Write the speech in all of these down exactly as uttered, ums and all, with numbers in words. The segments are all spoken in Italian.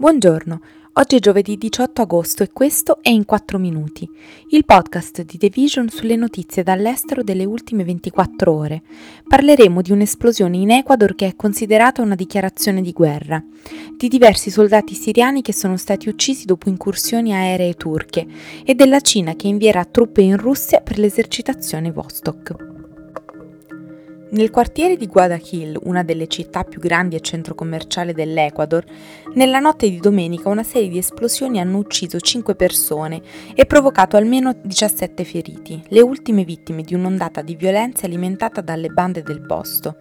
Buongiorno, oggi è giovedì diciotto agosto e questo è In quattro minuti, il podcast di The Vision sulle notizie dall'estero delle ultime ventiquattro ore. Parleremo di un'esplosione in Ecuador che è considerata una dichiarazione di guerra, di diversi soldati siriani che sono stati uccisi dopo incursioni aeree turche e della Cina che invierà truppe in Russia per l'esercitazione Vostok. Nel quartiere di Guayaquil, una delle città più grandi e centro commerciale dell'Ecuador, nella notte di domenica una serie di esplosioni hanno ucciso cinque persone e provocato almeno diciassette feriti, le ultime vittime di un'ondata di violenza alimentata dalle bande del posto.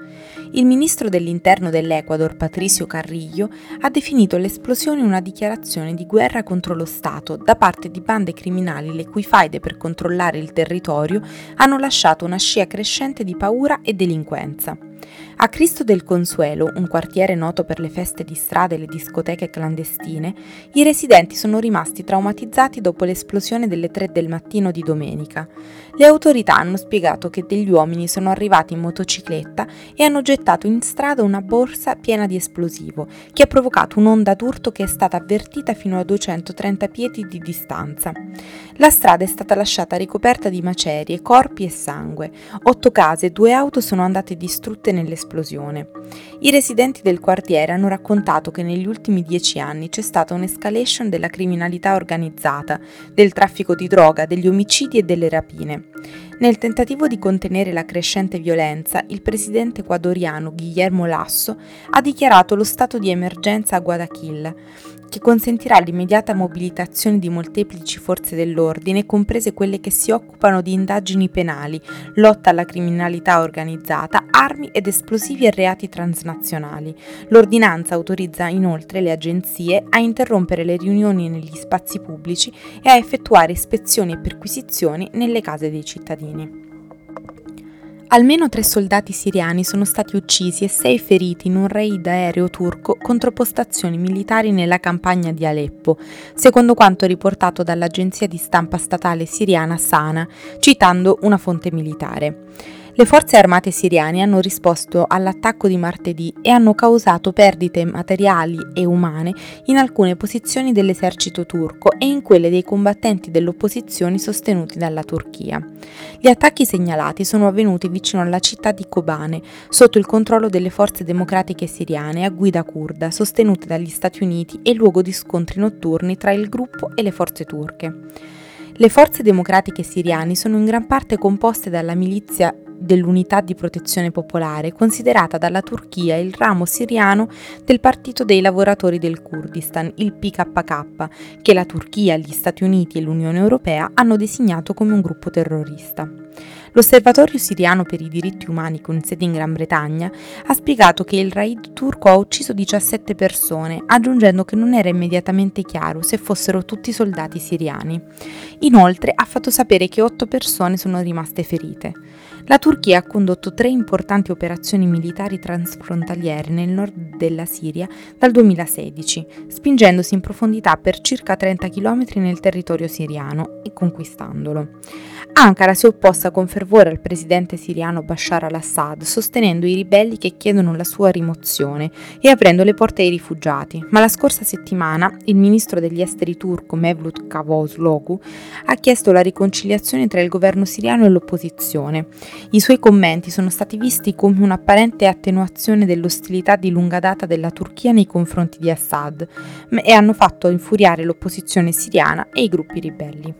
Il ministro dell'Interno dell'Ecuador, Patricio Carrillo, ha definito l'esplosione una dichiarazione di guerra contro lo Stato da parte di bande criminali le cui faide per controllare il territorio hanno lasciato una scia crescente di paura e delinquenza. A Cristo del Consuelo, un quartiere noto per le feste di strada e le discoteche clandestine, i residenti sono rimasti traumatizzati dopo l'esplosione delle tre del mattino di domenica. Le autorità hanno spiegato che degli uomini sono arrivati in motocicletta e hanno gettato in strada una borsa piena di esplosivo, che ha provocato un'onda d'urto che è stata avvertita fino a duecentotrenta piedi di distanza. La strada è stata lasciata ricoperta di macerie, corpi e sangue. Otto case e due auto sono andate distrutte nell'esplosione. I residenti del quartiere hanno raccontato che negli ultimi dieci anni c'è stata un'escalation della criminalità organizzata, del traffico di droga, degli omicidi e delle rapine. Nel tentativo di contenere la crescente violenza, il presidente ecuadoriano Guillermo Lasso ha dichiarato lo stato di emergenza a Guayaquil, che consentirà l'immediata mobilitazione di molteplici forze dell'ordine, comprese quelle che si occupano di indagini penali, lotta alla criminalità organizzata, armi ed esplosivi e reati transnazionali. L'ordinanza autorizza inoltre le agenzie a interrompere le riunioni negli spazi pubblici e a effettuare ispezioni e perquisizioni nelle case dei cittadini. Almeno tre soldati siriani sono stati uccisi e sei feriti in un raid aereo turco contro postazioni militari nella campagna di Aleppo, secondo quanto riportato dall'agenzia di stampa statale siriana Sana, citando una fonte militare. Le forze armate siriane hanno risposto all'attacco di martedì e hanno causato perdite materiali e umane in alcune posizioni dell'esercito turco e in quelle dei combattenti dell'opposizione sostenuti dalla Turchia. Gli attacchi segnalati sono avvenuti vicino alla città di Kobane, sotto il controllo delle forze democratiche siriane a guida curda, sostenute dagli Stati Uniti e luogo di scontri notturni tra il gruppo e le forze turche. Le forze democratiche siriane sono in gran parte composte dalla milizia dell'Unità di Protezione Popolare, considerata dalla Turchia il ramo siriano del Partito dei Lavoratori del Kurdistan, il P K K, che la Turchia, gli Stati Uniti e l'Unione Europea hanno designato come un gruppo terrorista. L'Osservatorio siriano per i diritti umani con sede in Gran Bretagna ha spiegato che il raid turco ha ucciso diciassette persone, aggiungendo che non era immediatamente chiaro se fossero tutti soldati siriani. Inoltre ha fatto sapere che otto persone sono rimaste ferite. La Turchia ha condotto tre importanti operazioni militari transfrontaliere nel nord della Siria dal duemilasedici, spingendosi in profondità per circa trenta chilometri nel territorio siriano e conquistandolo. Ankara si è opposta con fervore al presidente siriano Bashar al-Assad, sostenendo i ribelli che chiedono la sua rimozione e aprendo le porte ai rifugiati, ma la scorsa settimana il ministro degli esteri turco Mevlüt Çavuşoğlu ha chiesto la riconciliazione tra il governo siriano e l'opposizione. I suoi commenti sono stati visti come un'apparente attenuazione dell'ostilità di lunga data della Turchia nei confronti di Assad e hanno fatto infuriare l'opposizione siriana e i gruppi ribelli.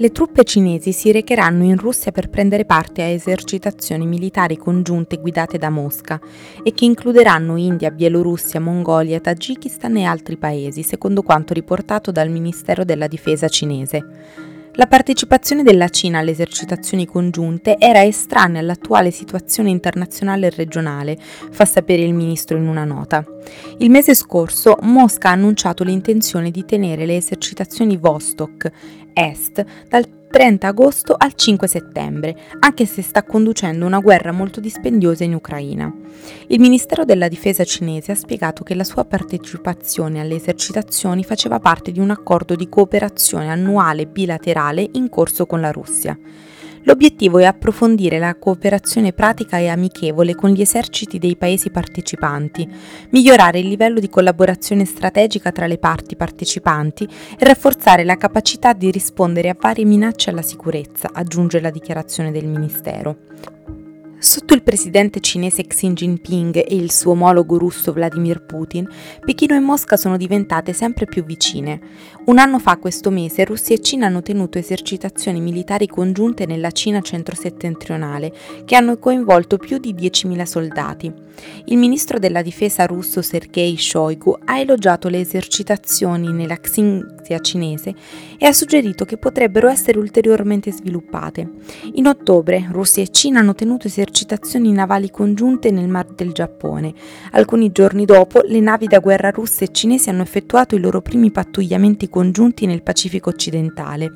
Le truppe cinesi si recheranno in Russia per prendere parte a esercitazioni militari congiunte guidate da Mosca e che includeranno India, Bielorussia, Mongolia, Tagikistan e altri paesi, secondo quanto riportato dal Ministero della Difesa cinese. La partecipazione della Cina alle esercitazioni congiunte era estranea all'attuale situazione internazionale e regionale, fa sapere il ministro in una nota. Il mese scorso Mosca ha annunciato l'intenzione di tenere le esercitazioni Vostok Est dal trenta agosto al cinque settembre, anche se sta conducendo una guerra molto dispendiosa in Ucraina. Il Ministero della Difesa cinese ha spiegato che la sua partecipazione alle esercitazioni faceva parte di un accordo di cooperazione annuale bilaterale in corso con la Russia. L'obiettivo è approfondire la cooperazione pratica e amichevole con gli eserciti dei paesi partecipanti, migliorare il livello di collaborazione strategica tra le parti partecipanti e rafforzare la capacità di rispondere a varie minacce alla sicurezza, aggiunge la dichiarazione del Ministero. Sotto il presidente cinese Xi Jinping e il suo omologo russo Vladimir Putin, Pechino e Mosca sono diventate sempre più vicine. Un anno fa questo mese Russia e Cina hanno tenuto esercitazioni militari congiunte nella Cina centro-settentrionale, che hanno coinvolto più di diecimila soldati. Il ministro della difesa russo Sergei Shoigu ha elogiato le esercitazioni nella Xinjiang cinese e ha suggerito che potrebbero essere ulteriormente sviluppate. In ottobre Russia e Cina hanno tenuto esercitazioni esercitazioni navali congiunte nel Mar del Giappone. Alcuni giorni dopo, le navi da guerra russe e cinesi hanno effettuato i loro primi pattugliamenti congiunti nel Pacifico occidentale.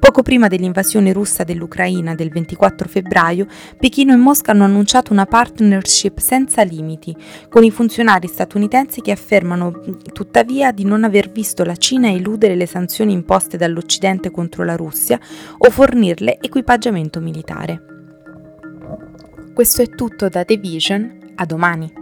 Poco prima dell'invasione russa dell'Ucraina del ventiquattro febbraio, Pechino e Mosca hanno annunciato una partnership senza limiti, con i funzionari statunitensi che affermano tuttavia di non aver visto la Cina eludere le sanzioni imposte dall'Occidente contro la Russia o fornirle equipaggiamento militare. Questo è tutto da The Vision, a domani!